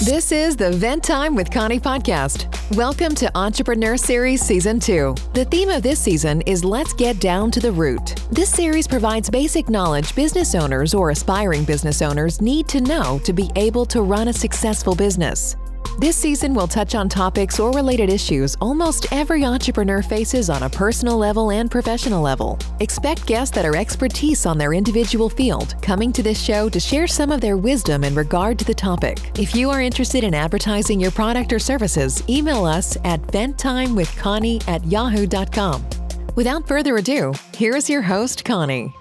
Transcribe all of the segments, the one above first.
This is the Vent Time with Connie podcast. Welcome to Entrepreneur Series Season 2. The theme of this season is Let's Get Down to the Root. This series provides basic knowledge business owners or aspiring business owners need to know to be able to run a successful business. This season will touch on topics or related issues almost every entrepreneur faces on a personal level and professional level. Expect guests that are expertise on their individual field coming to this show to share some of their wisdom in regard to the topic. If you are interested in advertising your product or services, email us at venttimewithconnie@yahoo.com. Without further ado, here is your host, Connie.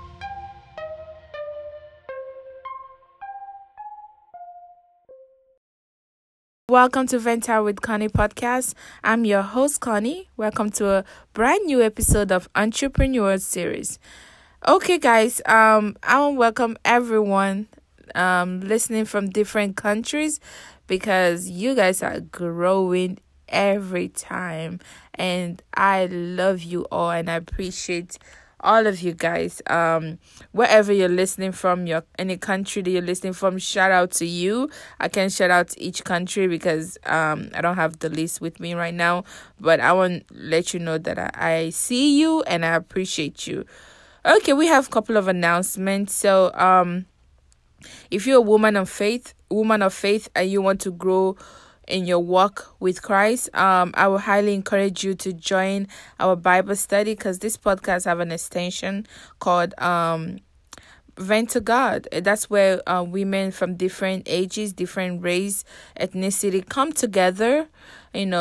Welcome to Vent Time with Connie podcast. I'm your host, Connie. Welcome to a brand new episode of Entrepreneur Series. Okay, guys, I want to welcome everyone listening from different countries, because you guys are growing every time. And I love you all, and I appreciate all of you guys. Wherever you're listening from, any country that you're listening from, shout out to you. I can't shout out to each country because I don't have the list with me right now, but I want to let you know that I see you and I appreciate you. Okay, we have a couple of announcements. So if you're a woman of faith and you want to grow in your walk with Christ, I will highly encourage you to join our Bible study, because this podcast have an extension called Vent to God. That's where women from different ages, different race, ethnicity come together, in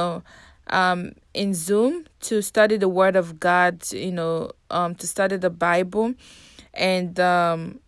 Zoom to study the Word of God, to study the Bible. And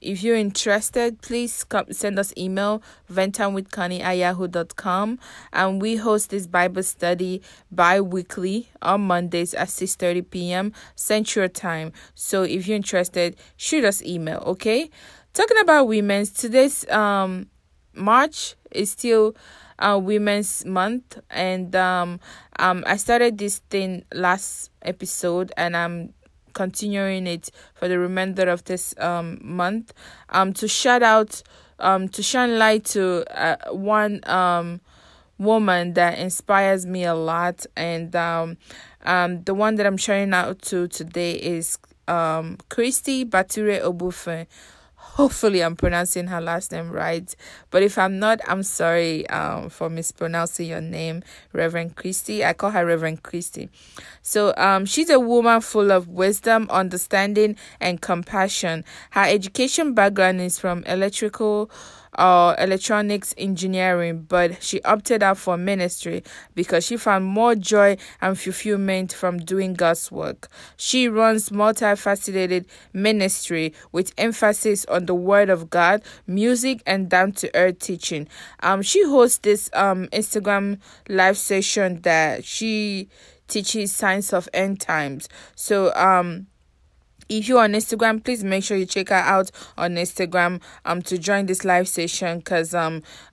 if you're interested, please send us email venttimewithconnie@yahoo.com, and we host this Bible study bi-weekly on Mondays at 6:30 p.m. Central Time. So if you're interested, shoot us email, okay? Talking about women's, today's March is still Women's Month, and I started this thing last episode, and I'm continuing it for the remainder of this month, to shine light to one woman that inspires me a lot. And the one that I'm sharing out to today is Christy Batire Obufe. Hopefully I'm pronouncing her last name right, but if I'm not, I'm sorry for mispronouncing your name, Reverend Christy. I call her Reverend Christy. So she's a woman full of wisdom, understanding, and compassion. Her education background is from electronics engineering, but she opted out for ministry because she found more joy and fulfillment from doing God's work. She runs multifaceted ministry with emphasis on the Word of God, music, and down-to-earth teaching. She hosts this Instagram live session that she teaches signs of end times. So if you're on Instagram, please make sure you check her out on Instagram to join this live session, because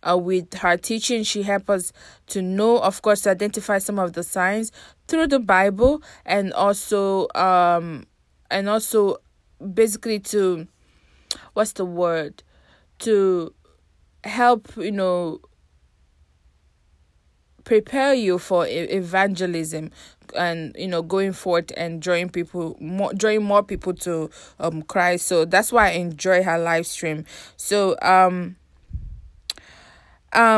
with her teaching, she helps us to know, of course, to identify some of the signs through the Bible, and also basically to, what's the word, to help, prepare you for evangelism, and going forth and drawing more people to Christ. So that's why I enjoy her live stream. So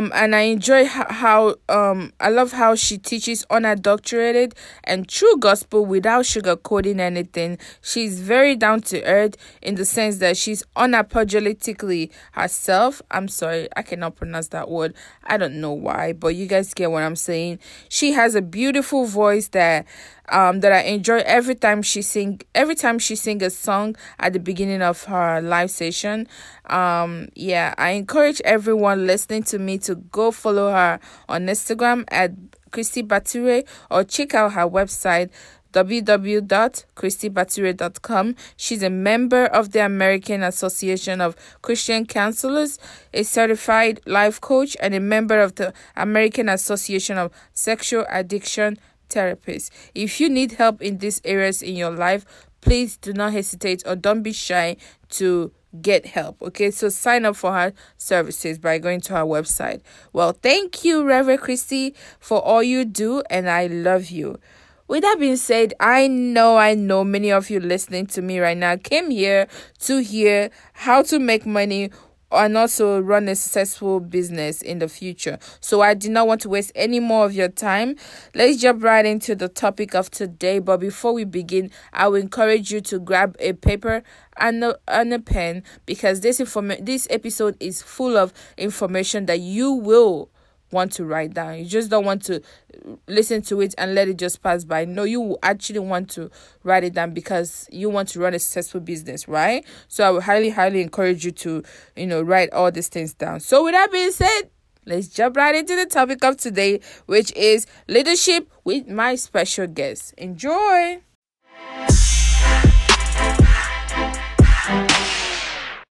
and I enjoy how I love how she teaches unadulterated and true gospel without sugarcoating anything. She's very down to earth in the sense that she's unapologetically herself. I'm sorry, I cannot pronounce that word. I don't know why, but you guys get what I'm saying. She has a beautiful voice that I enjoy every time she sings a song at the beginning of her live session. I encourage everyone listening to me to go follow her on Instagram at Christy Batire, or check out her website www.christybatire.com. She's a member of the American Association of Christian Counselors, a certified life coach, and a member of the American Association of Sexual Addiction Therapists. If you need help in these areas in your life, please do not hesitate or don't be shy to get help. Okay, so sign up for her services by going to her website. Well, thank you, Reverend Christy, for all you do, and I love you. With that being said, I know many of you listening to me right now came here to hear how to make money and also run a successful business in the future. So I do not want to waste any more of your time. Let's jump right into the topic of today. But before we begin, I will encourage you to grab a paper and a pen, because this episode is full of information that you will want to write down. You just don't want to listen to it and let it just pass by. No, you actually want to write it down because you want to run a successful business, right? So I would highly encourage you to write all these things down. So with that being said, let's jump right into the topic of today, which is leadership with my special guest. Enjoy.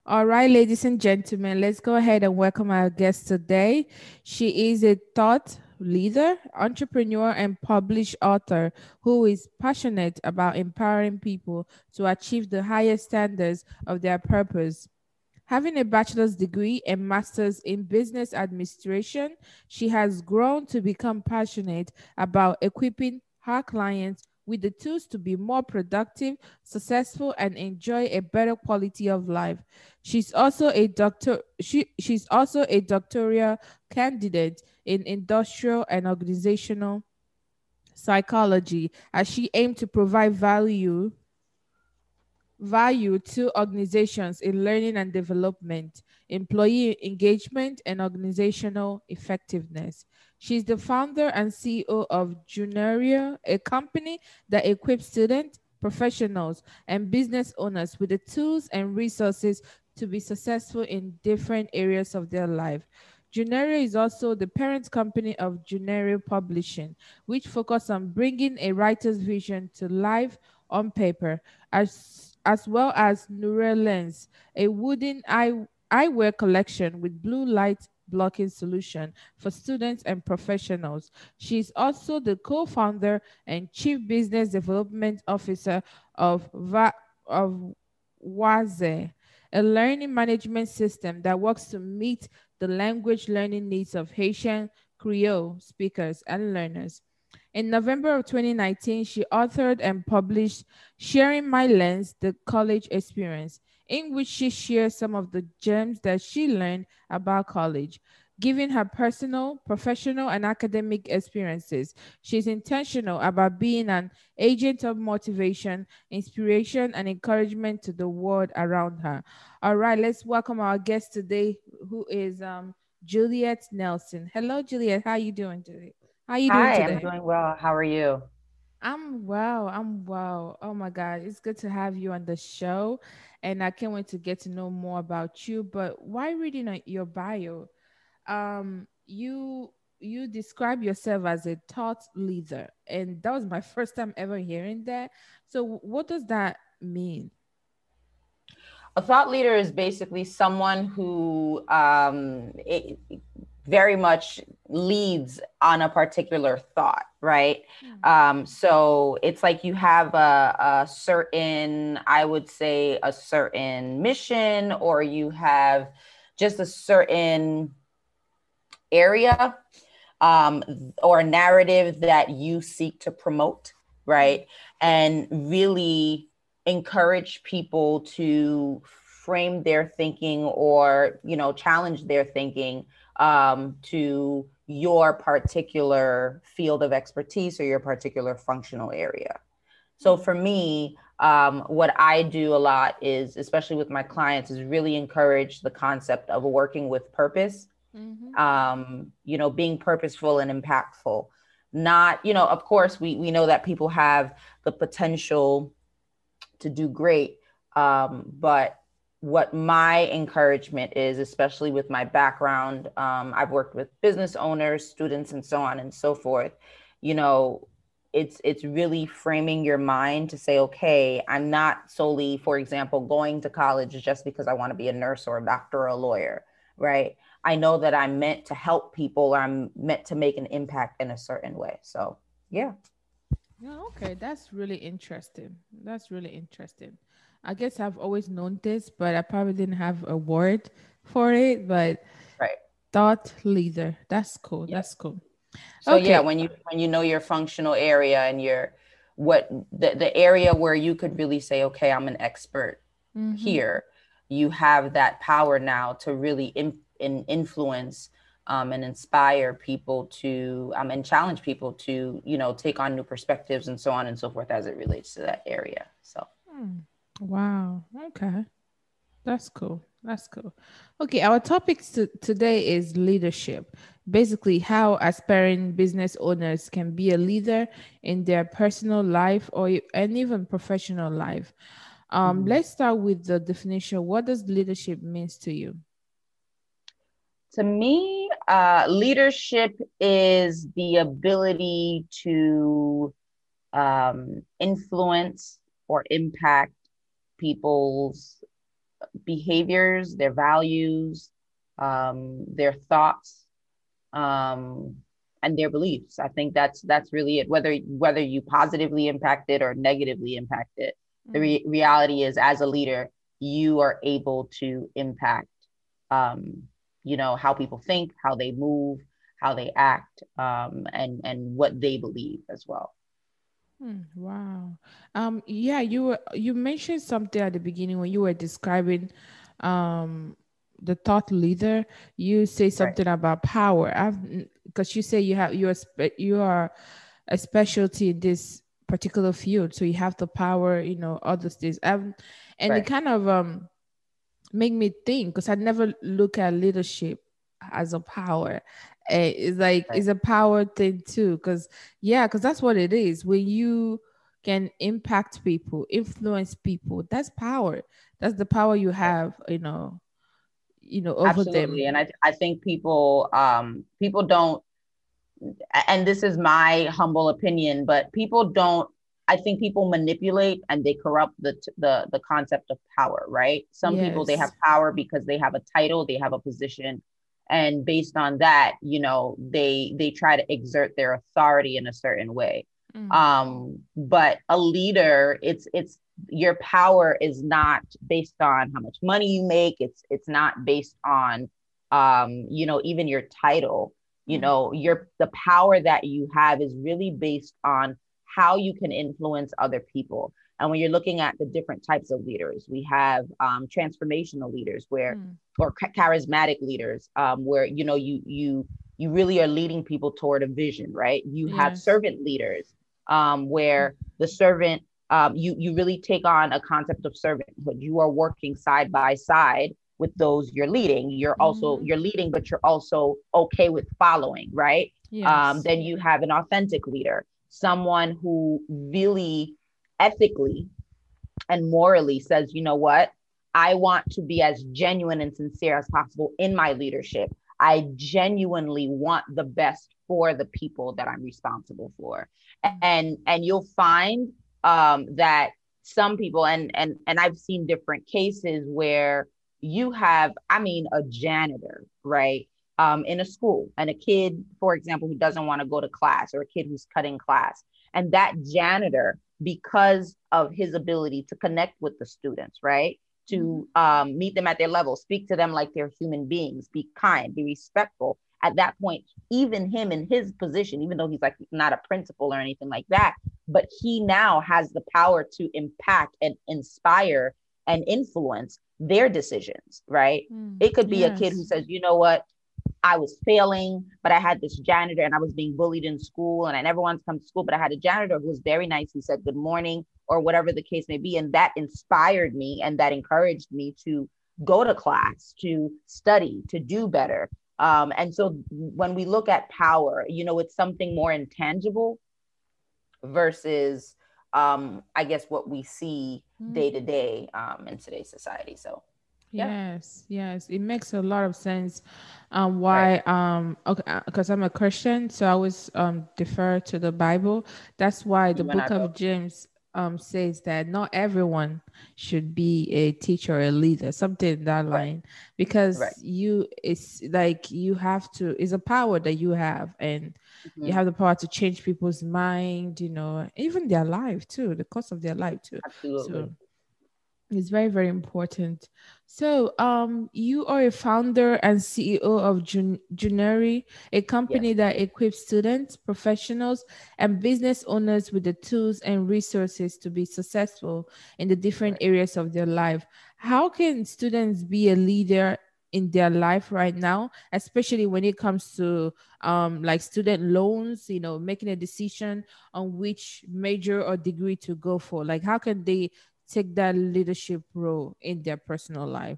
All right, ladies and gentlemen, let's go ahead and welcome our guest today. She is a thought leader, entrepreneur, and published author who is passionate about empowering people to achieve the highest standards of their purpose. Having a bachelor's degree and master's in business administration, she has grown to become passionate about equipping her clients with the tools to be more productive, successful, and enjoy a better quality of life. She's also a doctoral candidate in industrial and organizational psychology, as she aims to provide value to organizations in learning and development, employee engagement, and organizational effectiveness. She's the founder and CEO of Junario, a company that equips students, professionals, and business owners with the tools and resources to be successful in different areas of their life. Junario is also the parent company of Junario Publishing, which focuses on bringing a writer's vision to life on paper, as well as Nuri Lens, a wooden eyewear collection with blue light blocking solution for students and professionals. She's also the co-founder and chief business development officer of Wazen, a learning management system that works to meet the language learning needs of Haitian Creole speakers and learners. In November of 2019, she authored and published Sharing My Lens, The College Experience, in which she shares some of the gems that she learned about college, giving her personal, professional, and academic experiences. She's intentional about being an agent of motivation, inspiration, and encouragement to the world around her. All right, let's welcome our guest today, who is Juliet Nelson. Hello, Juliet. How are you doing today? Hi, I'm doing well. How are you? I'm well. Oh my God, it's good to have you on the show, and I can't wait to get to know more about you. But while reading your bio, you describe yourself as a thought leader, and that was my first time ever hearing that. So what does that mean? A thought leader is basically someone who very much leads on a particular thought, right? Mm-hmm. So it's like you have a certain mission, or you have just a certain area or narrative that you seek to promote, right? And really encourage people to frame their thinking or, challenge their thinking to your particular field of expertise or your particular functional area. So for me, what I do a lot is, especially with my clients, is really encourage the concept of working with purpose, mm-hmm. Being purposeful and impactful. Not, of course, we know that people have the potential to do great, but what my encouragement is, especially with my background, I've worked with business owners, students, and so on and so forth. It's really framing your mind to say, okay, I'm not solely, for example, going to college just because I want to be a nurse or a doctor or a lawyer, right? I know that I'm meant to help people, or I'm meant to make an impact in a certain way. So, yeah. Okay, that's really interesting. I guess I've always known this, but I probably didn't have a word for it, but right. Thought leader. That's cool. Yeah. That's cool. So okay. Yeah, when you know your functional area and your what the area where you could really say, okay, I'm an expert mm-hmm. here, you have that power now to really influence and inspire people to and challenge people to, you know, take on new perspectives and so on and so forth as it relates to that area. So wow. Okay. That's cool. That's cool. Okay. Our topic today is leadership. Basically, how aspiring business owners can be a leader in their personal life and even professional life. Let's start with the definition. What does leadership mean to you? To me, leadership is the ability to influence or impact people's behaviors, their values, their thoughts, and their beliefs. I think that's really it. Whether you positively impact it or negatively impact it, the reality is, as a leader, you are able to impact, you know, how people think, how they move, how they act, and what they believe as well. Wow. Yeah, you mentioned something at the beginning when you were describing the thought leader. You say something right. about power. Because you say you are a specialty in this particular field, so you have the power, you know, all those things. And right. it kind of make me think, because I never look at leadership as a power. It's like right. it's a power thing too, because that's what it is. When you can impact people, influence people, that's power. That's the power you have, you know, over absolutely. Them. And I think people don't, and this is my humble opinion, but I think people manipulate and they corrupt the concept of power, right? Some yes. people, they have power because they have a title, they have a position. And based on that, you know, they try to exert their authority in a certain way. Mm-hmm. But a leader, it's your power is not based on how much money you make. It's not based on, you know, even your title. You mm-hmm. know, the power that you have is really based on how you can influence other people. And when you're looking at the different types of leaders, we have transformational leaders or charismatic leaders, where, you know, you really are leading people toward a vision, right? You yes. have servant leaders, where the servant, you really take on a concept of servanthood. You are working side by side with those you're leading. You're leading, but you're also okay with following, right? Yes. Then you have an authentic leader, someone who really ethically and morally says, you know what, I want to be as genuine and sincere as possible in my leadership. I genuinely want the best for the people that I'm responsible for. And you'll find that some people, and I've seen different cases where you have, I mean, a janitor, right? In a school, and a kid, for example, who doesn't want to go to class, or a kid who's cutting class. And that janitor, because of his ability to connect with the students, right? To meet them at their level, speak to them like they're human beings, be kind, be respectful. At that point, even him in his position, even though he's like not a principal or anything like that, but he now has the power to impact and inspire and influence their decisions, right? It could be yes. a kid who says, you know what, I was failing, but I had this janitor and I was being bullied in school and I never wanted to come to school, but I had a janitor who was very nice. He said, good morning, or whatever the case may be. And that inspired me and that encouraged me to go to class, to study, to do better. And so when we look at power, you know, it's something more intangible versus, I guess, what we see day to day in today's society. So. Yeah. Yes. It makes a lot of sense. Why? Right. Okay, because I'm a Christian, so I always defer to the Bible. That's why the book of James says that not everyone should be a teacher or a leader, something in that line, because it's a power that you have, and mm-hmm. you have the power to change people's mind, you know, even their life too, the course of their life too. Absolutely. So, It's very, very important. So you are a founder and CEO of Junario, a company that equips students, professionals, and business owners with the tools and resources to be successful in the different areas of their life. How can students be a leader in their life right now, especially when it comes to like student loans, you know, making a decision on which major or degree to go for? Like, how can they take that leadership role in their personal life?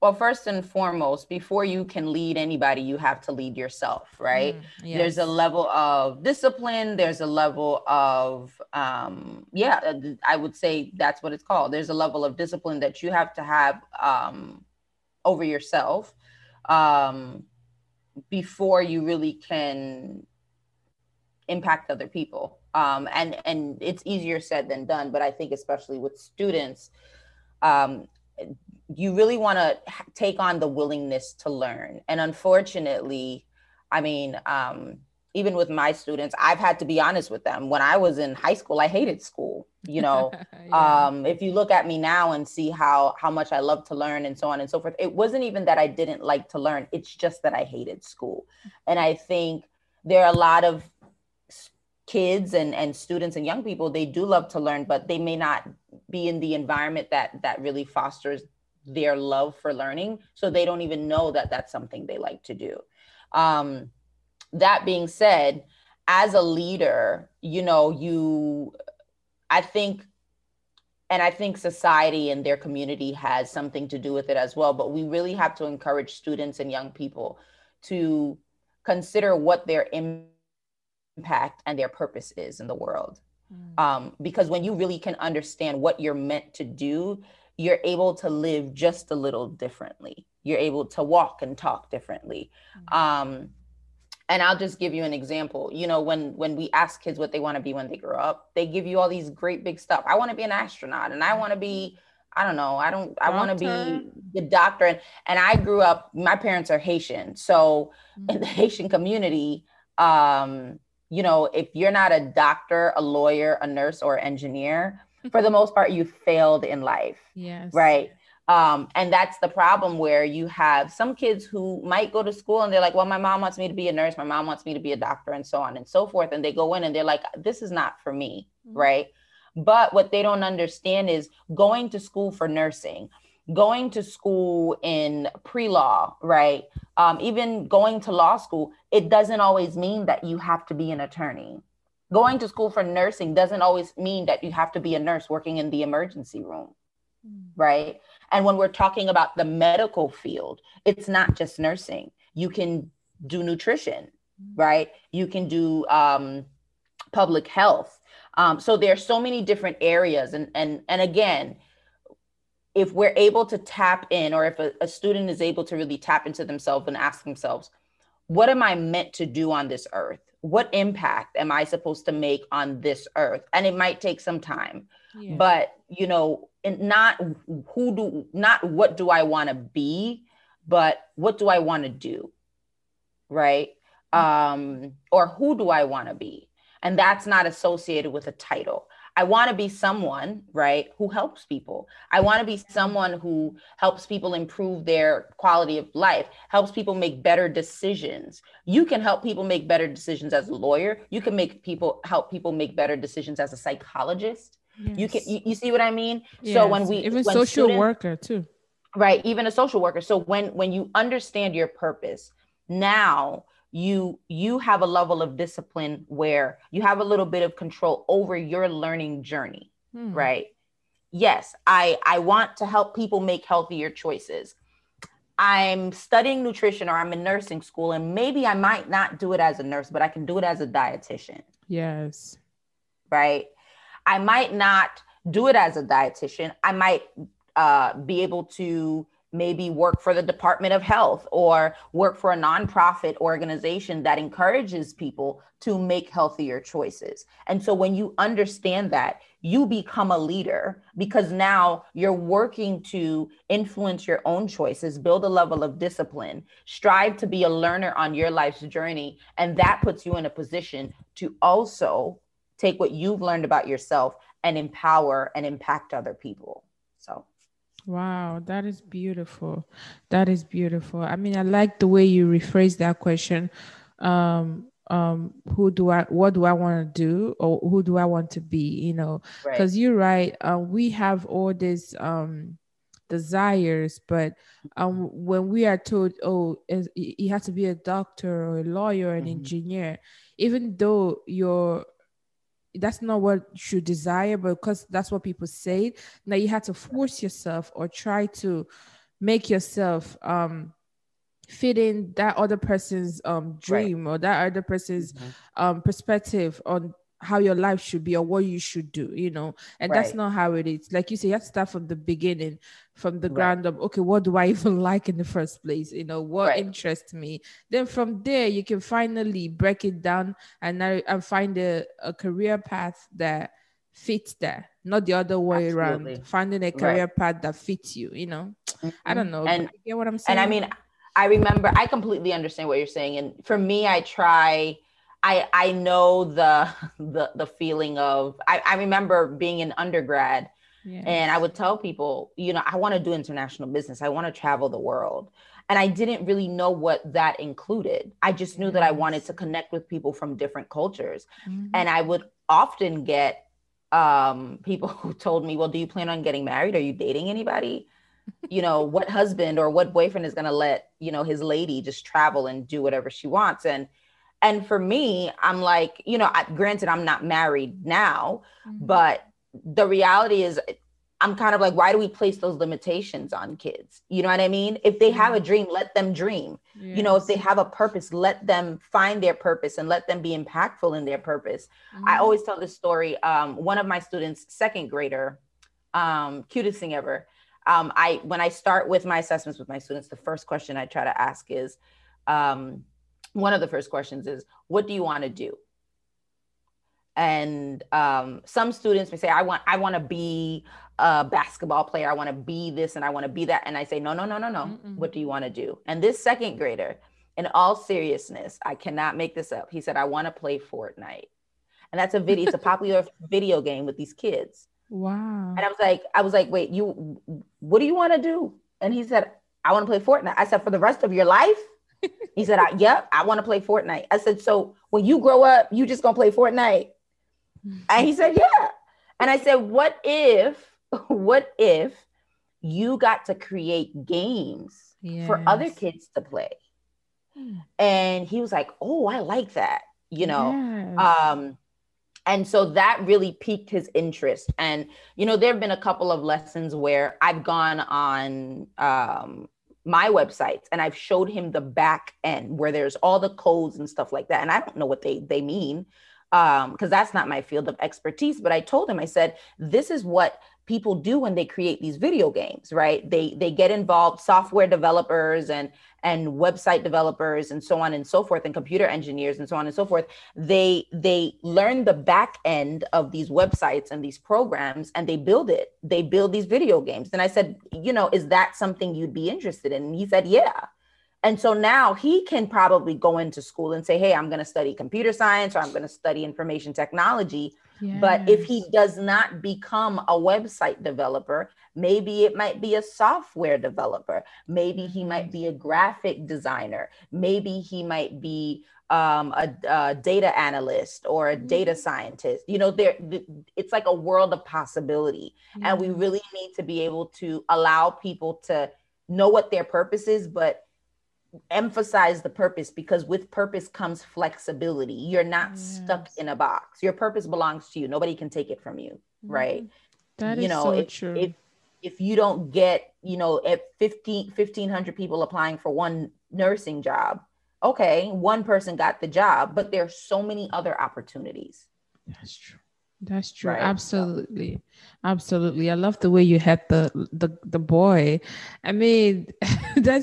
Well, first and foremost, before you can lead anybody, you have to lead yourself, right? Yes. There's a level of discipline. There's a level of, I would say that's what it's called. There's a level of discipline that you have to have over yourself before you really can impact other people. And it's easier said than done, but I think especially with students, you really want to take on the willingness to learn. And unfortunately, I mean, even with my students, I've had to be honest with them. When I was in high school, I hated school, you know. If you look at me now and see how much I love to learn and so on and so forth, it wasn't even that I didn't like to learn. It's just that I hated school. And I think there are a lot of kids and students and young people, they do love to learn, but they may not be in the environment that really fosters their love for learning. So they don't even know that that's something they like to do. That being said, as a leader, you know, I think society and their community has something to do with it as well, but we really have to encourage students and young people to consider what their impact and their purpose is in the world. Because when you really can understand what you're meant to do, you're able to live just a little differently. You're able to walk and talk differently. And I'll just give you an example. You know, when we ask kids what they want to be when they grow up, they give you all these great big stuff. I want to be an astronaut, and I want to be, I want to be the doctor. And I grew up, my parents are Haitian. So in the Haitian community, you know, if you're not a doctor, a lawyer, a nurse, or engineer, for the most part, you failed in life. Yes. Right. And that's the problem, where you have some kids who might go to school and they're like, well, my mom wants me to be a nurse. My mom wants me to be a doctor, and so on and so forth. And they go in and they're like, this is not for me. Right. But what they don't understand is going to school for nursing, going to school in pre-law, right? Even going to law school, it doesn't always mean that you have to be an attorney. Going to school for nursing doesn't always mean that you have to be a nurse working in the emergency room, right? And when we're talking about the medical field, it's not just nursing. You can do nutrition, right? You can do public health. So there are so many different areas. And again, if we're able to tap in, or if a student is able to really tap into themselves and ask themselves, what am I meant to do on this earth? What impact am I supposed to make on this earth? And it might take some time, but you know, not what do I want to be, but what do I want to do? Right. Or who do I want to be? And that's not associated with a title. I want to be someone, right, who helps people. I want to be someone who helps people improve their quality of life, helps people make better decisions. You can help people make better decisions as a lawyer. You can help people make better decisions as a psychologist. Yes. You see what I mean? Yes. So worker too. Right, even a social worker. So when you understand your purpose, now you have a level of discipline where you have a little bit of control over your learning journey, right? Yes, I want to help people make healthier choices. I'm studying nutrition, or I'm in nursing school, and maybe I might not do it as a nurse, but I can do it as a dietitian. Yes. Right? I might not do it as a dietitian. I might be able to maybe work for the Department of Health, or work for a nonprofit organization that encourages people to make healthier choices. And so when you understand that, you become a leader, because now you're working to influence your own choices, build a level of discipline, strive to be a learner on your life's journey. And that puts you in a position to also take what you've learned about yourself and empower and impact other people. So. Wow, that is beautiful. That is beautiful. I mean, I like the way you rephrase that question. What do I want to do, or who do I want to be? You know, because right. You're right. We have all these desires, but when we are told, oh, you have to be a doctor or a lawyer or an engineer, even though that's not what you desire, but because that's what people say, now you have to force yourself or try to make yourself fit in that other person's dream, right, or that other person's perspective on how your life should be or what you should do, you know, and right. That's not how it is. Like you say, you have to start from the beginning, from the ground up. Okay, what do I even like in the first place? You know, what interests me? Then from there, you can finally break it down and find a career path that fits that, not the other way around. Finding a career path that fits you, you know? I don't know. And you get what I'm saying? And I mean, I completely understand what you're saying. And for me, I know the feeling of, I remember being in undergrad and I would tell people, you know, I want to do international business. I want to travel the world. And I didn't really know what that included. I just knew that I wanted to connect with people from different cultures. And I would often get people who told me, well, do you plan on getting married? Are you dating anybody? You know, what husband or what boyfriend is going to let, you know, his lady just travel and do whatever she wants? And for me, I'm like, you know, granted, I'm not married now, but the reality is I'm kind of like, why do we place those limitations on kids? You know what I mean? If they have a dream, let them dream. Yes. You know, if they have a purpose, let them find their purpose and let them be impactful in their purpose. I always tell this story. One of my students, second grader, cutest thing ever. When I start with my assessments with my students, the first question I try to ask is, one of the first questions is, what do you want to do? And some students may say, I want to be a basketball player. I want to be this and I want to be that. And I say, no. What do you want to do? And this second grader, in all seriousness, I cannot make this up. He said, I want to play Fortnite. And that's it's a popular video game with these kids. Wow. And I was like, wait, what do you want to do? And he said, I want to play Fortnite. I said, for the rest of your life? He said, I want to play Fortnite. I said, so when you grow up, you just going to play Fortnite? And he said, yeah. And I said, what if you got to create games for other kids to play? And he was like, oh, I like that, you know? Yes. And so that really piqued his interest. And, you know, there've been a couple of lessons where I've gone on, my websites and I've showed him the back end where there's all the codes and stuff like that. And I don't know what they mean, because that's not my field of expertise. But I told him, I said, this is what people do when they create these video games, right? They get involved, software developers and website developers and so on and so forth, and computer engineers and so on and so forth. They learn the back end of these websites and these programs, and they build it. They build these video games. And I said, you know, is that something you'd be interested in? And he said, yeah. And so now he can probably go into school and say, hey, I'm going to study computer science, or I'm going to study information technology. Yes. But if he does not become a website developer, maybe it might be a software developer. Maybe he might be a graphic designer. Maybe he might be a data analyst or a data scientist. You know, it's like a world of possibility. Yes. And we really need to be able to allow people to know what their purpose is, but emphasize the purpose, because with purpose comes flexibility. You're not stuck in a box. Your purpose belongs to you. Nobody can take it from you, right? That you is know, so if, true. If you don't get, you know, at 1,500 people applying for one nursing job, okay, one person got the job, but there are so many other opportunities. That's true. That's true. Right. Absolutely. Absolutely. I love the way you had the boy. I mean,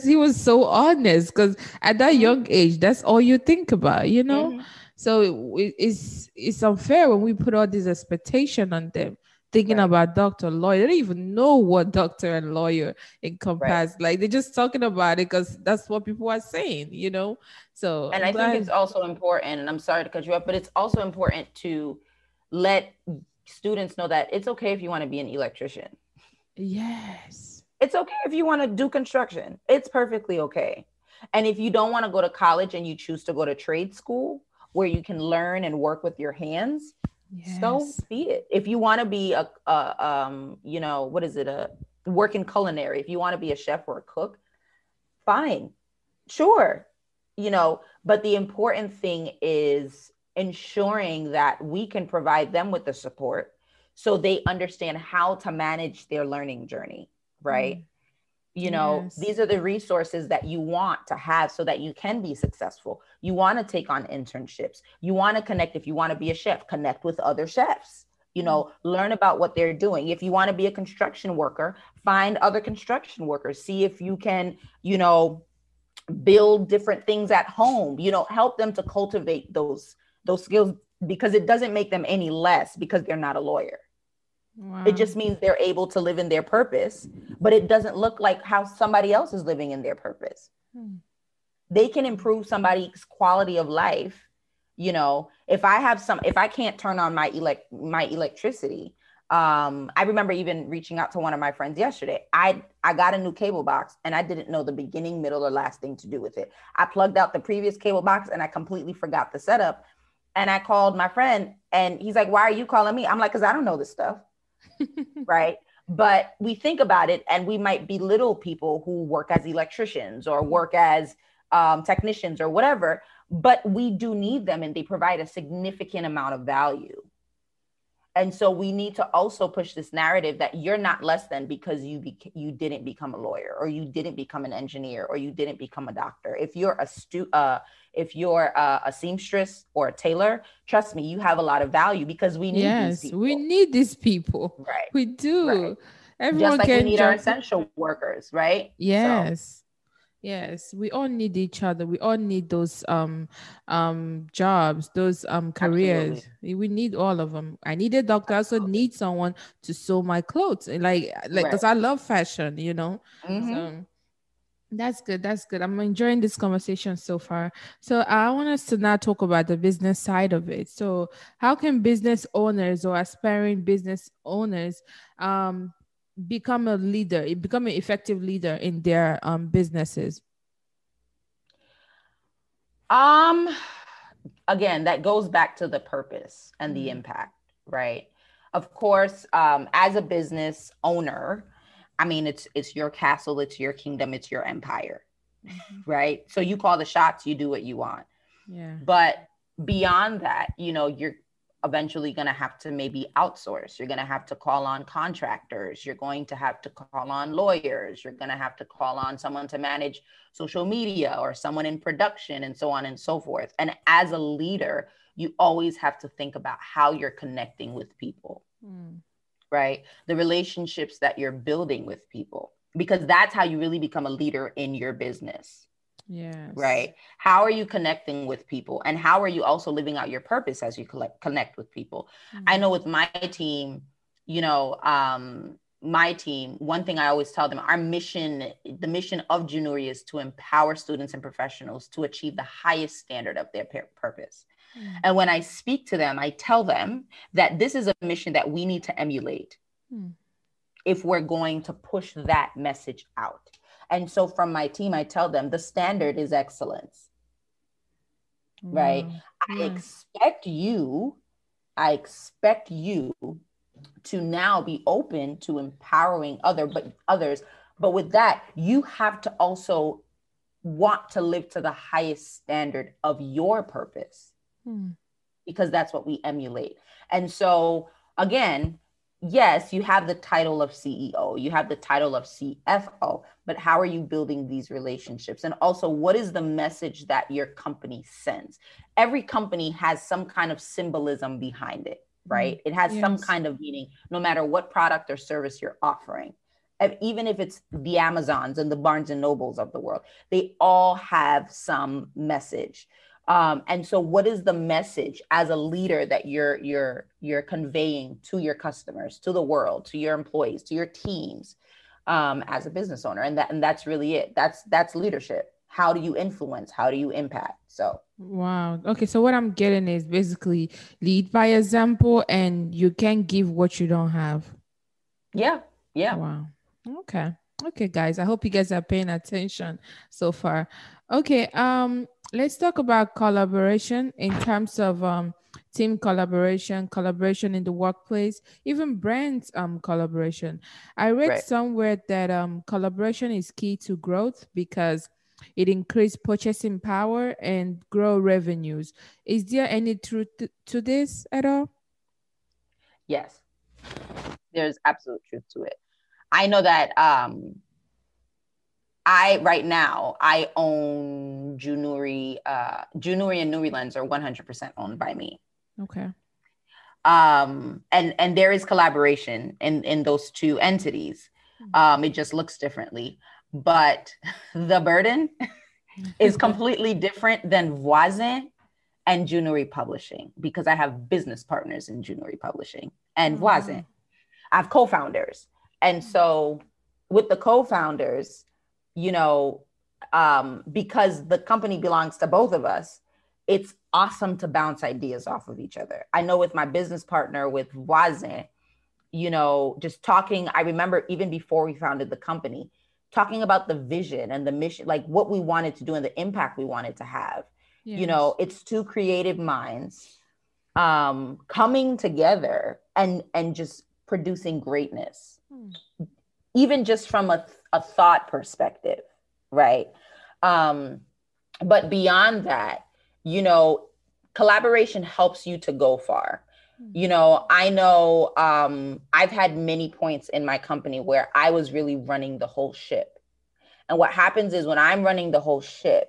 he was so honest, because at that young age, that's all you think about, you know? So it's unfair when we put all this expectation on them, thinking about doctor, lawyer. They don't even know what doctor and lawyer encompass. Like, they're just talking about it because that's what people are saying, you know? So, and I think it's also important, and I'm sorry to cut you up, but it's also important to let students know that it's okay if you want to be an electrician. Yes. It's okay if you want to do construction. It's perfectly okay. And if you don't want to go to college and you choose to go to trade school where you can learn and work with your hands, yes. So be it. If you want to be work in culinary, if you want to be a chef or a cook, fine, sure. But the important thing is ensuring that we can provide them with the support so they understand how to manage their learning journey, right? Mm. Yes. These are the resources that you want to have so that you can be successful. You want to take on internships. You want to connect. If you want to be a chef, connect with other chefs, learn about what they're doing. If you want to be a construction worker, find other construction workers, see if you can, build different things at home, help them to cultivate those skills, because it doesn't make them any less because they're not a lawyer. Wow. It just means they're able to live in their purpose, but it doesn't look like how somebody else is living in their purpose. Hmm. They can improve somebody's quality of life. If I can't turn on my electricity, I remember even reaching out to one of my friends yesterday. I got a new cable box and I didn't know the beginning, middle, or last thing to do with it. I plugged out the previous cable box and I completely forgot the setup. And I called my friend and he's like, "Why are you calling me?" I'm like, "'Cause I don't know this stuff." Right. But we think about it and we might belittle people who work as electricians or work as technicians or whatever, but we do need them and they provide a significant amount of value. And so we need to also push this narrative that you're not less than because you didn't become a lawyer or you didn't become an engineer or you didn't become a doctor. If you're a seamstress or a tailor, trust me, you have a lot of value because we need these people. Yes, we need these people. Right. We do. Right. Everyone just like we need our essential workers, right? Yes. So. Yes, we all need each other. We all need those jobs, those careers. Absolutely. We need all of them. I need a doctor. Absolutely. I also need someone to sew my clothes, like because I love fashion. Mm-hmm. So, that's good. That's good. I'm enjoying this conversation so far. So I want us to now talk about the business side of it. So how can business owners or aspiring business owners become an effective leader in their businesses? Again, that goes back to the purpose and the impact, right? Of course, as a business owner, I mean, it's your castle, it's your kingdom, it's your empire, right? So you call the shots, you do what you want. Yeah. But beyond that, you're eventually going to have to maybe outsource. You're going to have to call on contractors. You're going to have to call on lawyers. You're going to have to call on someone to manage social media or someone in production and so on and so forth. And as a leader, you always have to think about how you're connecting with people, right? The relationships that you're building with people, because that's how you really become a leader in your business. Yes. Right. How are you connecting with people and how are you also living out your purpose as you connect with people? Mm-hmm. I know with my team, one thing I always tell them, our mission, the mission of Junario is to empower students and professionals to achieve the highest standard of their purpose. Mm-hmm. And when I speak to them, I tell them that this is a mission that we need to emulate if we're going to push that message out. And so from my team, I tell them the standard is excellence, right? Yeah. I expect you to now be open to empowering others. But with that, you have to also want to live to the highest standard of your purpose because that's what we emulate. And so again, yes, you have the title of CEO, you have the title of CFO, but how are you building these relationships? And also, what is the message that your company sends? Every company has some kind of symbolism behind it, right? It has some kind of meaning, no matter what product or service you're offering. And even if it's the Amazons and the Barnes and Nobles of the world, they all have some message. And so what is the message as a leader that you're conveying to your customers, to the world, to your employees, to your teams, as a business owner? And that's really it. That's leadership. How do you influence? How do you impact? So. Wow. Okay. So what I'm getting is basically lead by example, and you can't give what you don't have. Yeah. Yeah. Wow. Okay. Okay, guys. I hope you guys are paying attention so far. Okay. Let's talk about collaboration in terms of team collaboration, collaboration in the workplace, even brands collaboration. I read somewhere that collaboration is key to growth because it increases purchasing power and grow revenues. Is there any truth to this at all? Yes, there's absolute truth to it. I know that I own Junuri. Junuri and Nuri Lens are 100% owned by me. Okay. And there is collaboration in those two entities. It just looks differently. But the burden is completely different than Wazen and Junario Publishing, because I have business partners in Junario Publishing and Wazen. I have co-founders. And so with the co-founders, you know, because the company belongs to both of us, it's awesome to bounce ideas off of each other. I know with my business partner, with Wazen, you know, just talking, I remember even before we founded the company, talking about the vision and the mission, like what we wanted to do and the impact we wanted to have. Yes. You know, it's two creative minds coming together and just producing greatness, even just from a thought perspective, right? But beyond that, you know, collaboration helps you to go far. You know, I know I've had many points in my company where I was really running the whole ship. And what happens is when I'm running the whole ship,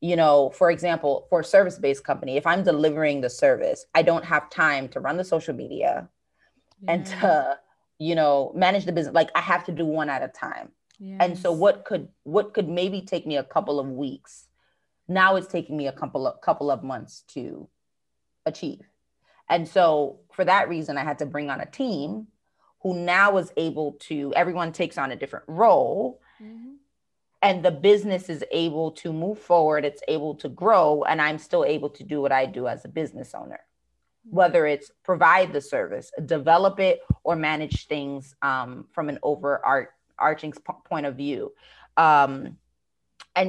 you know, for example, for a service-based company, if I'm delivering the service, I don't have time to run the social media and to, you know, manage the business. Like I have to do one at a time. Yes. And so what could maybe take me a couple of weeks, now it's taking me a couple of months to achieve. And so for that reason, I had to bring on a team who now was able to, everyone takes on a different role and the business is able to move forward. It's able to grow. And I'm still able to do what I do as a business owner, whether it's provide the service, develop it, or manage things from an overarching point of view. And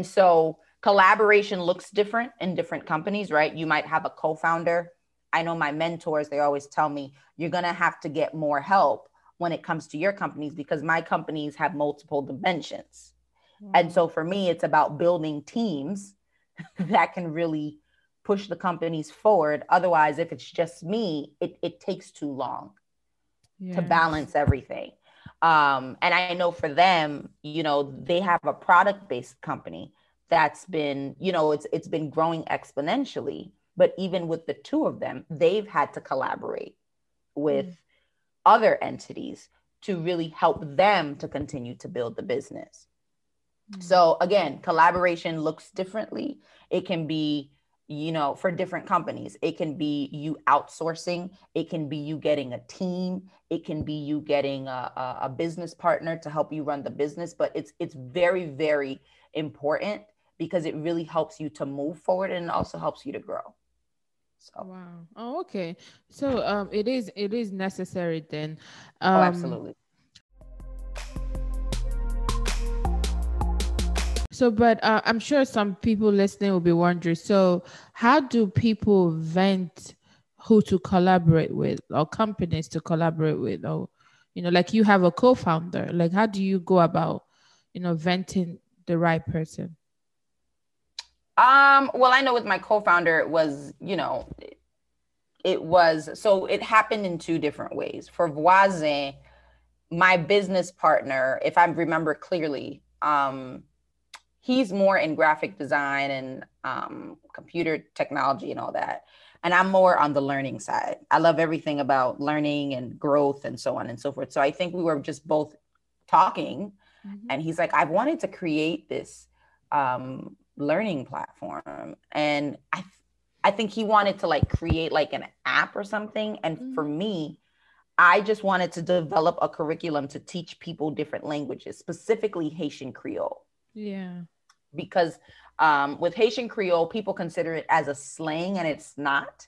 so collaboration looks different in different companies, right? You might have a co-founder. I know my mentors, they always tell me, you're going to have to get more help when it comes to your companies because my companies have multiple dimensions. Mm-hmm. And so for me, it's about building teams that can really push the companies forward. Otherwise, if it's just me, it takes too long to balance everything. And I know for them, you know, they have a product-based company that's been, you know, it's been growing exponentially. But even with the two of them, they've had to collaborate with other entities to really help them to continue to build the business. So again, collaboration looks differently. It can be, you know, for different companies, it can be you outsourcing, it can be you getting a team, it can be you getting a business partner to help you run the business, but it's very, very important because it really helps you to move forward and it also helps you to grow. So wow. Oh, okay. So it is necessary then. Oh, absolutely. So, but I'm sure some people listening will be wondering, so how do people vet who to collaborate with or companies to collaborate with? Or, you know, like you have a co-founder, like how do you go about, you know, vetting the right person? Well, I know with my co-founder, it was, you know, so it happened in two different ways. For Voisin, my business partner, if I remember clearly, he's more in graphic design and computer technology and all that. And I'm more on the learning side. I love everything about learning and growth and so on and so forth. So I think we were just both talking and he's like, I've wanted to create this learning platform. And I think he wanted to like create like an app or something. And for me, I just wanted to develop a curriculum to teach people different languages, specifically Haitian Creole. Yeah. Because with Haitian Creole, people consider it as a slang and it's not.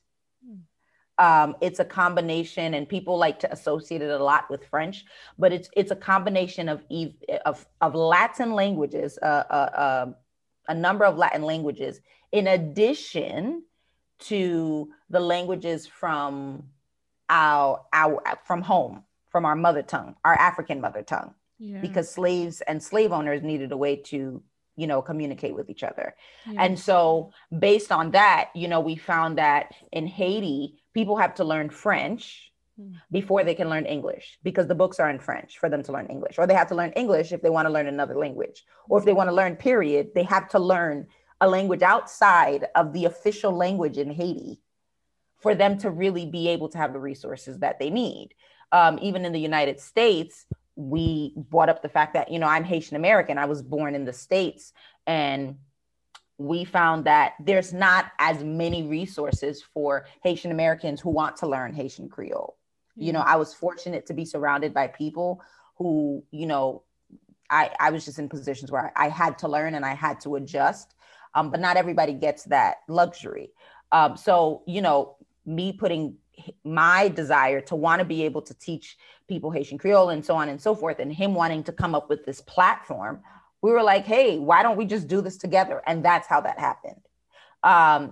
It's a combination, and people like to associate it a lot with French, but it's a combination of Latin languages, a number of Latin languages, in addition to the languages from from home, from our mother tongue, our African mother tongue, yeah. Because slaves and slave owners needed a way to, you know, communicate with each other. Yeah. And so based on that, you know, we found that in Haiti, people have to learn French before they can learn English, because the books are in French for them to learn English, or they have to learn English if they want to learn another language, or if they want to learn period, they have to learn a language outside of the official language in Haiti for them to really be able to have the resources that they need. Even in the United States, we brought up the fact that, you know, I'm Haitian American. I was born in the States, and we found that there's not as many resources for Haitian Americans who want to learn Haitian Creole. Mm-hmm. You know, I was fortunate to be surrounded by people who, you know, I was just in positions where I had to learn and I had to adjust, but not everybody gets that luxury. So, you know, me putting my desire to want to be able to teach people Haitian Creole and so on and so forth, and him wanting to come up with this platform, we were like, hey, why don't we just do this together? And that's how that happened.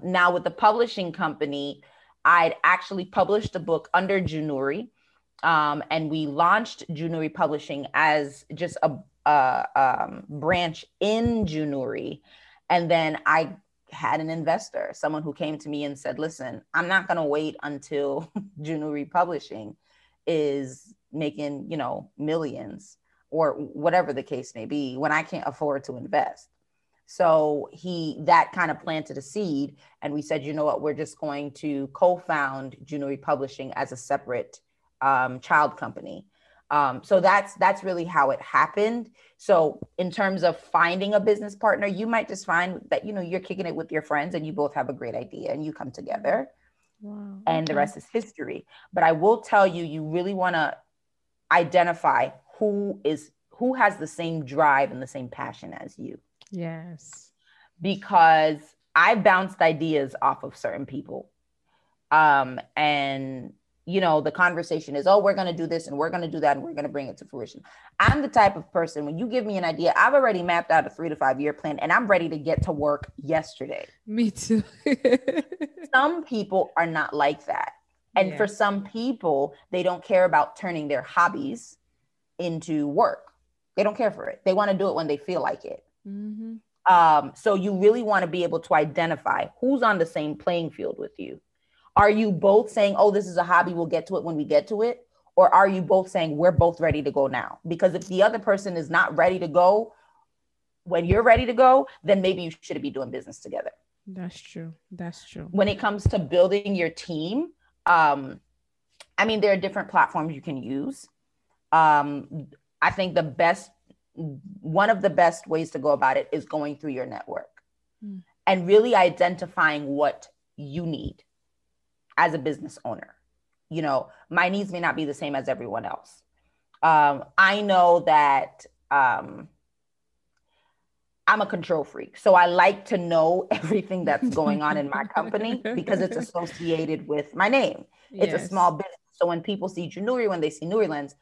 Now with the publishing company, I'd actually published a book under Junario, and we launched Junario Publishing as just a branch in Junario. And then I had an investor, someone who came to me and said, listen, I'm not going to wait until Junario Publishing is making, you know, millions or whatever the case may be, when I can't afford to invest. So that kind of planted a seed, and we said, you know what, we're just going to co-found Junario Publishing as a separate child company. So that's really how it happened. So in terms of finding a business partner, you might just find that, you know, you're kicking it with your friends and you both have a great idea and you come together. Wow. And the rest is history. But I will tell you, you really want to identify who has the same drive and the same passion as you. Yes. Because I bounced ideas off of certain people. And you know, the conversation is, oh, we're going to do this and we're going to do that and we're going to bring it to fruition. I'm the type of person, when you give me an idea, I've already mapped out a 3 to 5 year plan and I'm ready to get to work yesterday. Me too. Some people are not like that. And yeah. For some people, they don't care about turning their hobbies into work. They don't care for it. They want to do it when they feel like it. Mm-hmm. So you really want to be able to identify who's on the same playing field with you. Are you both saying, oh, this is a hobby, we'll get to it when we get to it? Or are you both saying, we're both ready to go now? Because if the other person is not ready to go when you're ready to go, then maybe you shouldn't be doing business together. That's true. That's true. When it comes to building your team, I mean, there are different platforms you can use. I think one of the best ways to go about it is going through your network and really identifying what you need. As a business owner, you know, my needs may not be the same as everyone else. I know that I'm a control freak. So I like to know everything that's going on in my company because it's associated with my name. It's yes. A small business. So when people see Junario, when they see Nuri Lens,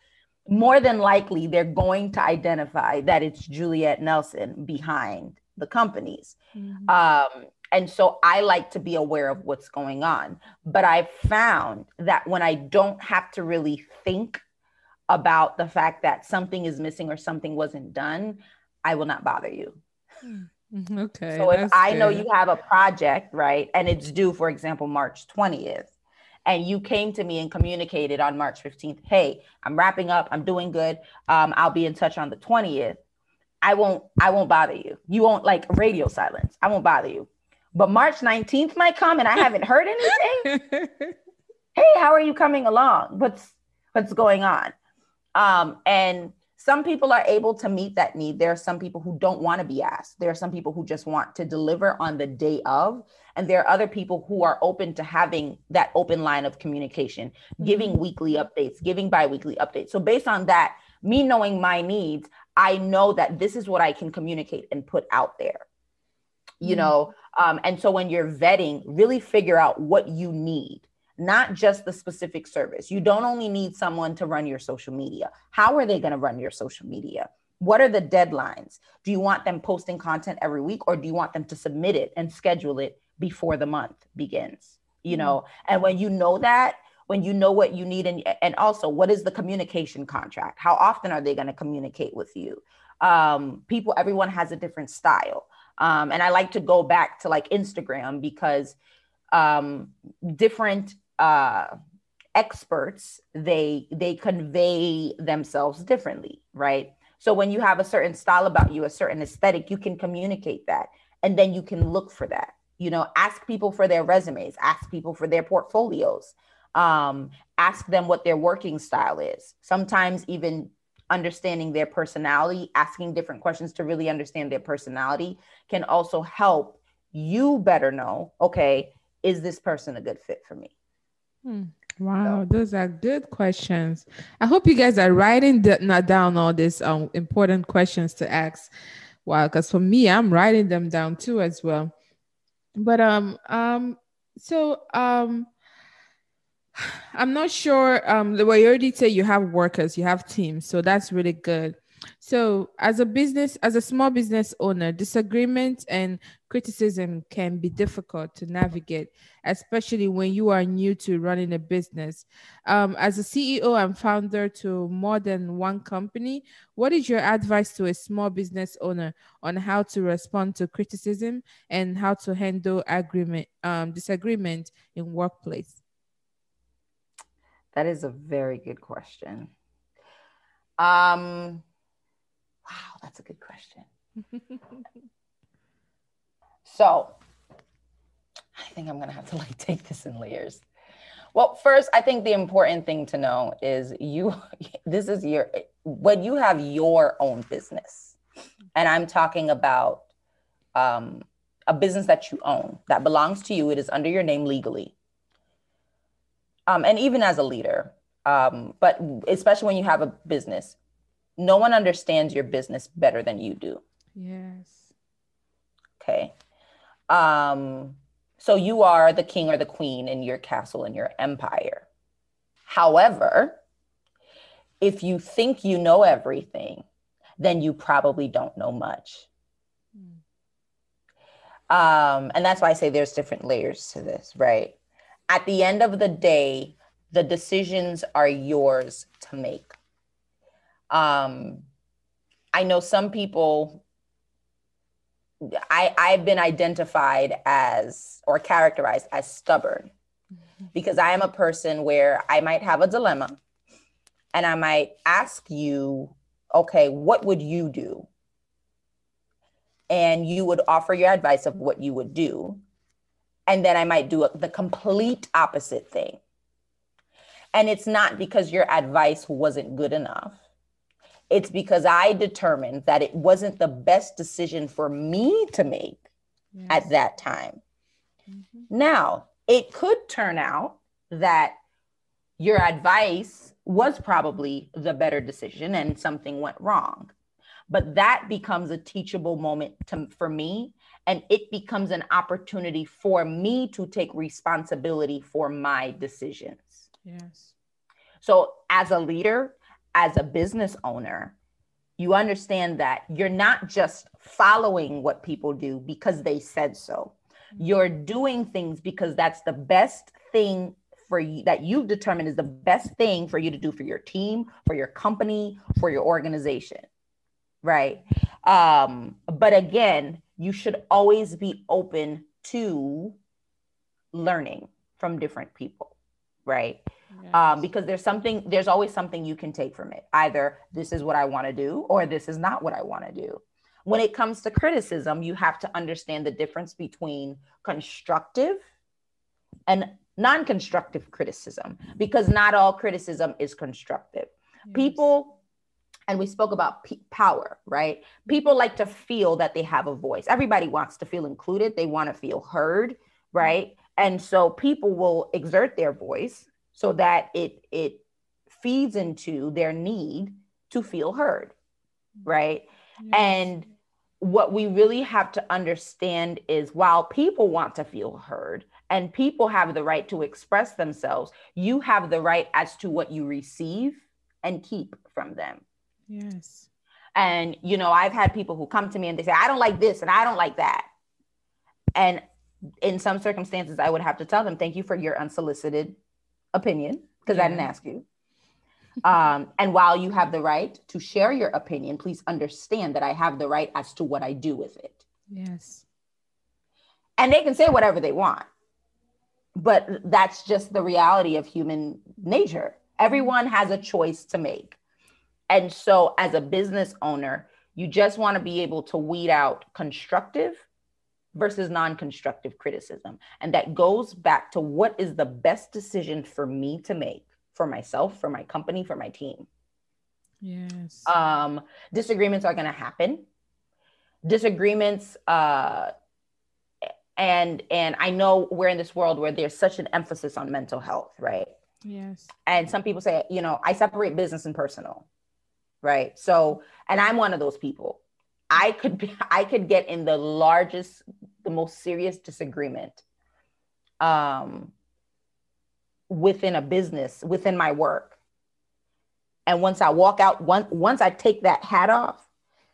more than likely, they're going to identify that it's Juliet Nelson behind the companies. Mm-hmm. And so I like to be aware of what's going on, but I found that when I don't have to really think about the fact that something is missing or something wasn't done, I will not bother you. Okay. So if I know you have a project, right, and it's due, for example, March 20th, and you came to me and communicated on March 15th, hey, I'm wrapping up, I'm doing good, I'll be in touch on the 20th, I won't bother you. You won't, like, radio silence. I won't bother you. But March 19th might come and I haven't heard anything. Hey, how are you coming along? What's going on? And some people are able to meet that need. There are some people who don't want to be asked. There are some people who just want to deliver on the day of. And there are other people who are open to having that open line of communication, giving weekly updates, giving biweekly updates. So based on that, me knowing my needs, I know that this is what I can communicate and put out there, you know? And so when you're vetting, really figure out what you need not just the specific service. You don't only need someone to run your social media. How are they going to run your social media? What are the deadlines? Do you want them posting content every week, or do you want them to submit it and schedule it before the month begins? You know, and when you know that, when you know what you need, and also what is the communication contract? How often are they going to communicate with you? Everyone has a different style. And I like to go back to like Instagram, because different experts, they convey themselves differently, right? So when you have a certain style about you, a certain aesthetic, you can communicate that. And then you can look for that, you know, ask people for their resumes, ask people for their portfolios, ask them what their working style is. Sometimes even understanding their personality, asking different questions to really understand their personality can also help you better know, okay, is this person a good fit for me? Wow, those are good questions. I hope you guys are writing down all these important questions to ask. Wow, because for me, I'm writing them down too as well. But I'm not sure. Well, you already say you have workers, you have teams, so that's really good. So as a small business owner, disagreement and criticism can be difficult to navigate, especially when you are new to running a business. As a CEO and founder to more than one company, what is your advice to a small business owner on how to respond to criticism and how to handle disagreement in workplace? That is a very good question. Wow, that's a good question. So I think I'm going to have to like take this in layers. Well, first, I think the important thing to know is when you have your own business, and I'm talking about a business that you own, that belongs to you, it is under your name legally. And even as a leader, but especially when you have a business, no one understands your business better than you do. Yes. Okay. So you are the king or the queen in your castle, in your empire. However, if you think you know everything, then you probably don't know much. And that's why I say there's different layers to this, right? At the end of the day, the decisions are yours to make. I know some people, I've been identified as or characterized as stubborn, because I am a person where I might have a dilemma and I might ask you, okay, what would you do? And you would offer your advice of what you would do. And then I might do the complete opposite thing. And it's not because your advice wasn't good enough. It's because I determined that it wasn't the best decision for me to make at that time. Now, it could turn out that your advice was probably the better decision and something went wrong. But that becomes a teachable moment for me. And it becomes an opportunity for me to take responsibility for my decisions. Yes. So as a leader, as a business owner, you understand that you're not just following what people do because they said so. You're doing things because that's the best thing for you, that you've determined is the best thing for you to do for your team, for your company, for your organization, right? But again, you should always be open to learning from different people, right? Yes. Because there's always something you can take from it. Either this is what I want to do, or this is not what I want to do. When it comes to criticism, you have to understand the difference between constructive and non-constructive criticism, because not all criticism is constructive. Yes. And we spoke about power, right? People like to feel that they have a voice. Everybody wants to feel included. They want to feel heard, right? And so people will exert their voice so that it feeds into their need to feel heard, right? Yes. And what we really have to understand is while people want to feel heard and people have the right to express themselves, you have the right as to what you receive and keep from them. Yes. And, you know, I've had people who come to me and they say, I don't like this and I don't like that. And in some circumstances, I would have to tell them, thank you for your unsolicited opinion, because I didn't ask you. And while you have the right to share your opinion, please understand that I have the right as to what I do with it. Yes. And they can say whatever they want, but that's just the reality of human nature. Everyone has a choice to make. And so as a business owner, you just want to be able to weed out constructive versus non-constructive criticism. And that goes back to what is the best decision for me to make, for myself, for my company, for my team. Yes. Disagreements are going to happen. Disagreements, and I know we're in this world where there's such an emphasis on mental health, right? Yes. And some people say, you know, I separate business and personal, right? So, and I'm one of those people. I could get in the largest, the most serious disagreement within a business, within my work. And once I walk out, once I take that hat off,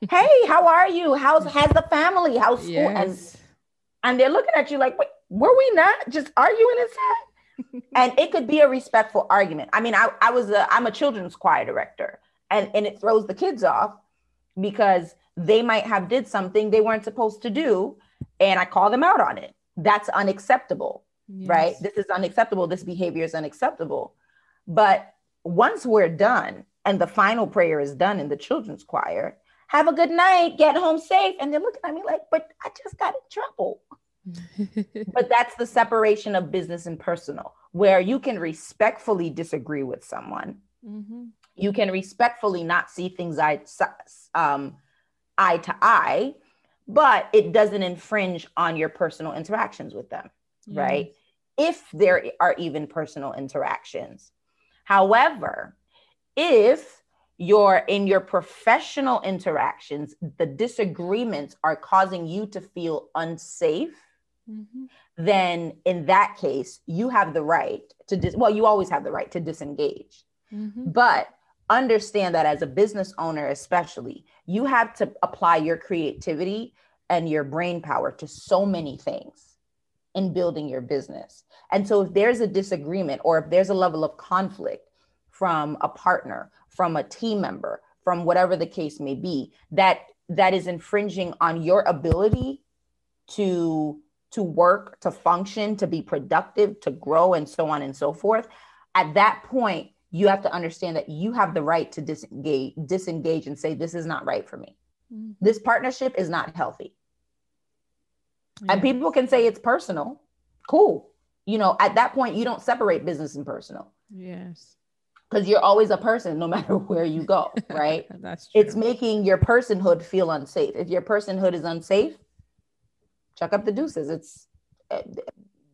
hey, how are you? How's the family? How's school? Yes. And they're looking at you like, wait, were we not just arguing this time? And it could be a respectful argument. I mean, I'm a children's choir director, and it throws the kids off because they might have did something they weren't supposed to do. And I call them out on it. That's unacceptable. Yes. Right? This is unacceptable. This behavior is unacceptable. But once we're done and the final prayer is done in the children's choir, have a good night, get home safe. And they're looking at me like, but I just got in trouble. But that's the separation of business and personal, where you can respectfully disagree with someone. Mm-hmm. You can respectfully not see things eye to eye, but it doesn't infringe on your personal interactions with them. Right? If there are even personal interactions. However, if you're in your professional interactions, the disagreements are causing you to feel unsafe, mm-hmm. then in that case, you have the right to, you always have the right to disengage. Mm-hmm. But understand that as a business owner, especially, you have to apply your creativity and your brain power to so many things in building your business. And so if there's a disagreement or if there's a level of conflict from a partner, from a team member, from whatever the case may be, that is infringing on your ability to work, to function, to be productive, to grow, and so on and so forth. At that point, you have to understand that you have the right to disengage and say, this is not right for me. Mm-hmm. This partnership is not healthy. Yeah. And people can say it's personal. Cool. You know, at that point, you don't separate business and personal. Yes. Because you're always a person, no matter where you go, right? That's true. It's making your personhood feel unsafe. If your personhood is unsafe, chuck up the deuces.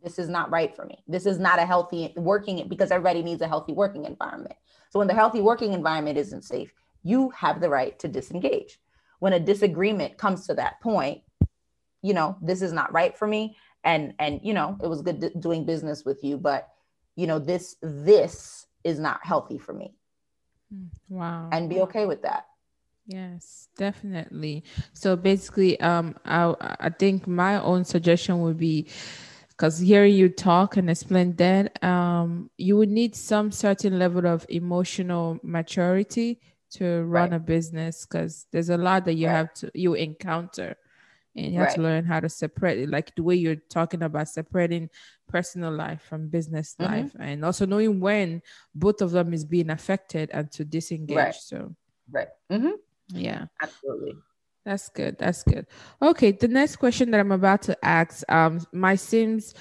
This is not right for me. This is not a healthy working, because everybody needs a healthy working environment. So when the healthy working environment isn't safe, you have the right to disengage. When a disagreement comes to that point, you know, this is not right for me. And, you know, it was good doing business with you, but, you know, this is not healthy for me. Wow. And be okay with that. Yes, definitely. So basically, I think my own suggestion would be, because hearing you talk and explain that, you would need some certain level of emotional maturity to run a business, because there's a lot that you have to, you encounter. And you have to learn how to separate it, like the way you're talking about separating personal life from business life, and also knowing when both of them is being affected and to disengage. Right. So, right. Mm-hmm. Yeah, absolutely. That's good. That's good. Okay. The next question that I'm about to ask, listeners,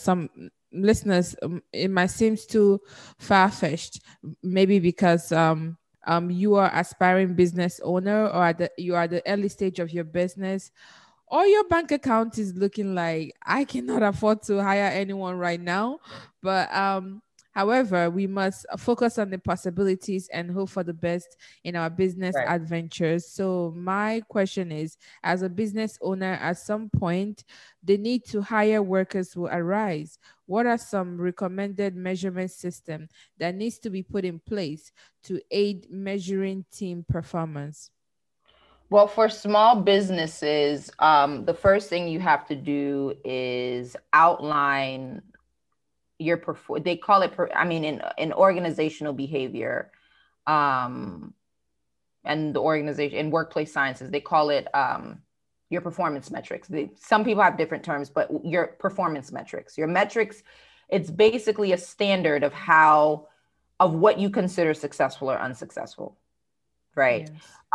some listeners, it might seem too far-fetched, maybe because, you are aspiring business owner, or you are the early stage of your business, or your bank account is looking like, I cannot afford to hire anyone right now. But However, we must focus on the possibilities and hope for the best in our business adventures. So my question is, as a business owner, at some point, the need to hire workers will arise. What are some recommended measurement systems that needs to be put in place to aid measuring team performance? Well, for small businesses, the first thing you have to do is outline your performance. They call it, in organizational behavior, and the organization in workplace sciences, they call it your performance metrics. Some people have different terms, but your performance metrics, your metrics, it's basically a standard of what you consider successful or unsuccessful. Right.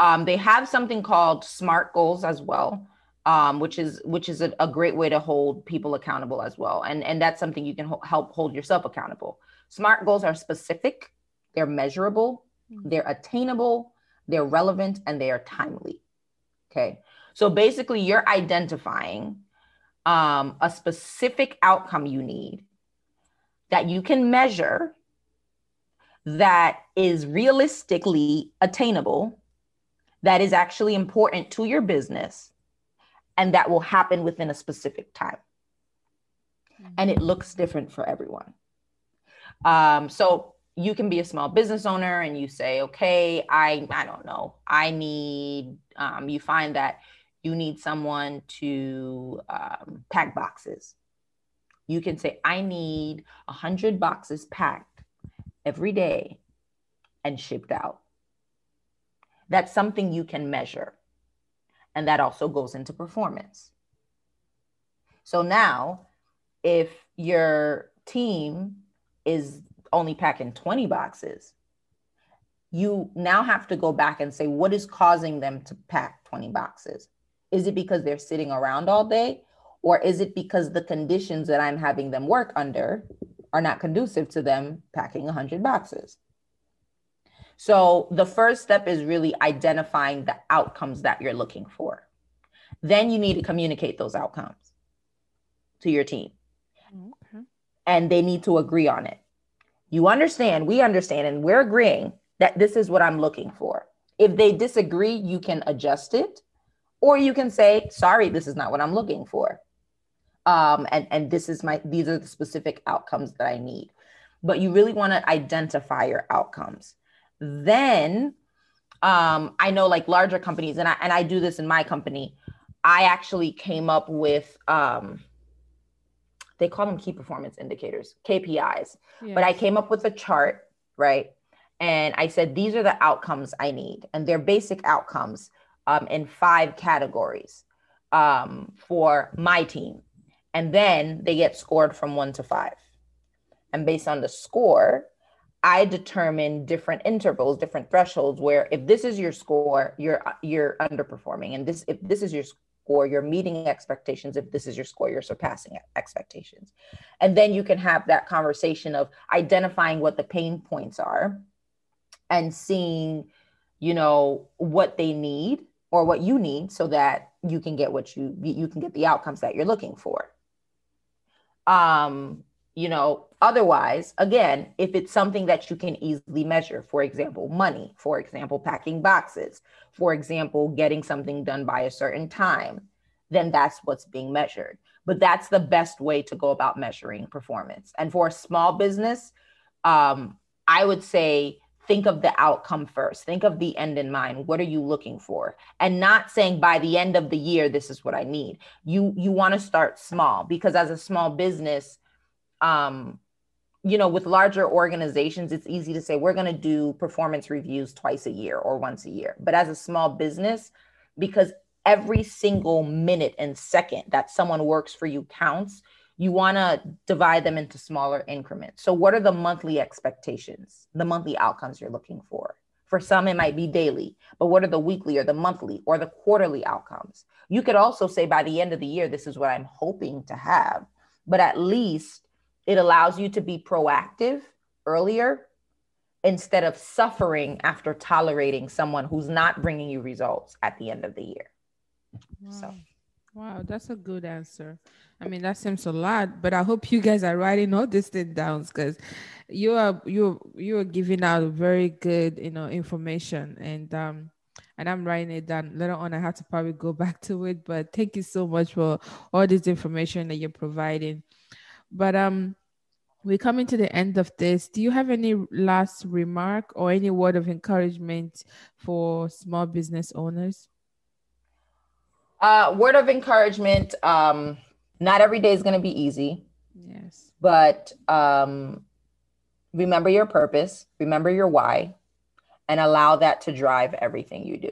Yes. They have something called SMART goals as well, which is a great way to hold people accountable as well. And that's something you can help hold yourself accountable. SMART goals are specific, they're measurable, they're attainable, they're relevant, and they are timely. Okay. So basically you're identifying a specific outcome you need that you can measure, that is realistically attainable, that is actually important to your business, and that will happen within a specific time. Mm-hmm. And it looks different for everyone. So you can be a small business owner and you say, okay, I don't know, I need, you find that you need someone to pack boxes. You can say, I need 100 boxes packed every day and shipped out. That's something you can measure. And that also goes into performance. So now, if your team is only packing 20 boxes, you now have to go back and say, what is causing them to pack 20 boxes? Is it because they're sitting around all day? Or is it because the conditions that I'm having them work under are not conducive to them packing 100 boxes? So the first step is really identifying the outcomes that you're looking for. Then you need to communicate those outcomes to your team. Okay. And they need to agree on it. You understand, we understand, and we're agreeing that this is what I'm looking for. If they disagree, you can adjust it, or you can say, sorry, this is not what I'm looking for. And these are the specific outcomes that I need. But you really want to identify your outcomes. Then I know, like, larger companies, and I do this in my company, I actually came up with, they call them key performance indicators, KPIs. Yes. But I came up with a chart, right? And I said, these are the outcomes I need. And they're basic outcomes in 5 categories for my team. And then they get scored from 1 to 5. And based on the score, I determine different intervals, different thresholds, where if this is your score, you're underperforming. And if this is your score, you're meeting expectations. If this is your score, you're surpassing expectations. And then you can have that conversation of identifying what the pain points are and seeing, what they need or what you need so that you can get you can get the outcomes that you're looking for. Otherwise, again, if it's something that you can easily measure, for example, money, for example, packing boxes, for example, getting something done by a certain time, then that's what's being measured. But that's the best way to go about measuring performance. And for a small business, I would say, think of the outcome first. Think of the end in mind. What are you looking for? And not saying by the end of the year, this is what I need. You want to start small, because as a small business, with larger organizations, it's easy to say we're going to do performance reviews twice a year or once a year. But as a small business, because every single minute and second that someone works for you counts, you want to divide them into smaller increments. So what are the monthly expectations, the monthly outcomes you're looking for? For some, it might be daily, but what are the weekly or the monthly or the quarterly outcomes? You could also say by the end of the year, this is what I'm hoping to have, but at least it allows you to be proactive earlier instead of suffering after tolerating someone who's not bringing you results at the end of the year. Wow. So Wow, that's a good answer. I mean, that seems a lot, but I hope you guys are writing all these things down, because you are giving out very good, information, and I'm writing it down. Later on, I have to probably go back to it, but thank you so much for all this information that you're providing. But we're coming to the end of this. Do you have any last remark or any word of encouragement for small business owners? Word of encouragement, not every day is going to be easy. Yes. But remember your purpose, remember your why, and allow that to drive everything you do.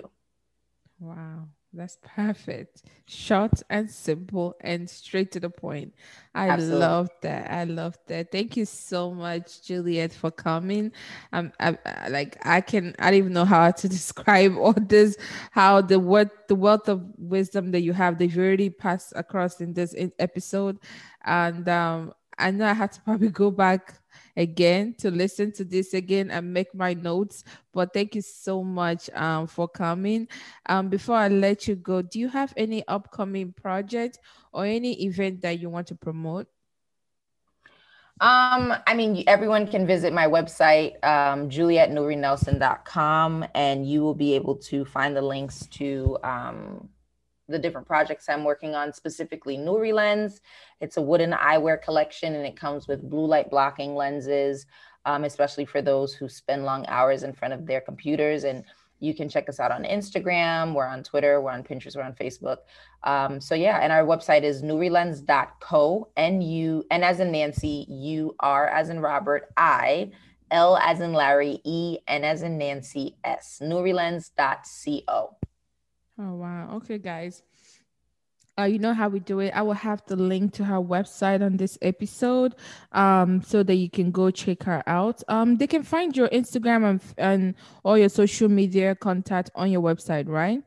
Wow, that's perfect. Short and simple and straight to the point. Absolutely. Love that. I love that. Thank you so much, Juliet, for coming. I don't even know how to describe all this, how the wealth of wisdom that you have, that you already passed across in this episode. And I know I have to probably go back again to listen to this again and make my notes, but thank you so much for coming. Before I let you go, do you have any upcoming project or any event that you want to promote? Everyone can visit my website, julietnurinelson.com, and you will be able to find the links to the different projects I'm working on, specifically Nuri Lens. It's a wooden eyewear collection, and it comes with blue light blocking lenses, especially for those who spend long hours in front of their computers. And you can check us out on Instagram, we're on Twitter, we're on Pinterest, we're on Facebook. And our website is nurilens.co, N as in Nancy, U R as in Robert, I, L as in Larry, E, N as in Nancy, S, nurilens.co. Oh, wow. Okay, guys. You know how we do it. I will have the link to her website on this episode so that you can go check her out. They can find your Instagram and all your social media contact on your website, right?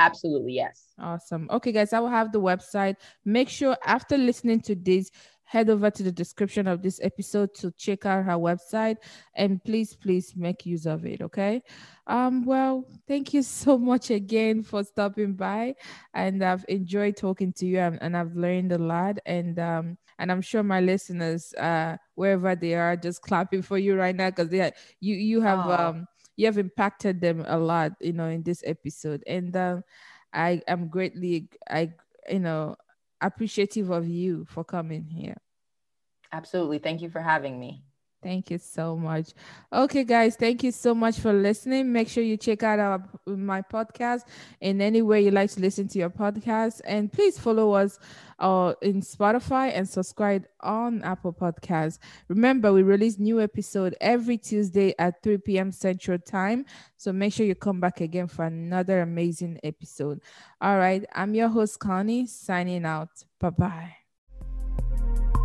Absolutely, yes. Awesome. Okay, guys, I will have the website. Make sure after listening to this, head over to the description of this episode to check out her website, and please make use of it. Okay. Thank you so much again for stopping by, and I've enjoyed talking to you, and I've learned a lot, and I'm sure my listeners, wherever they are, just clapping for you right now, because you have impacted them a lot, in this episode, and I am greatly, appreciative of you for coming here. Absolutely. Thank you for having me. Thank you so much. Okay, guys, thank you so much for listening. Make sure you check out my podcast in any way you like to listen to your podcast. And please follow us in Spotify and subscribe on Apple Podcasts. Remember, we release new episode every Tuesday at 3 p.m. Central Time. So make sure you come back again for another amazing episode. All right. I'm your host, Connie, signing out. Bye-bye.